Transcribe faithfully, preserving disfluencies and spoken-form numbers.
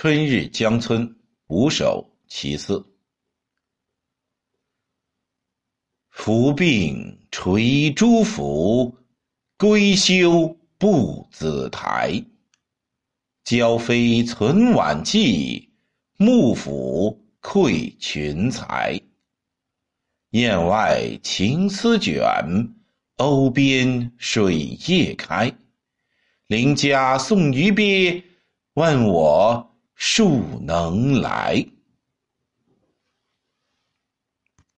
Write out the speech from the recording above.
春日江村五首其四。夫病垂诸府，归休步子台。交飞存晚计，幕府愧群才。雁外晴丝卷，瓯边水夜开。邻家送鱼鳖，问我孰能来。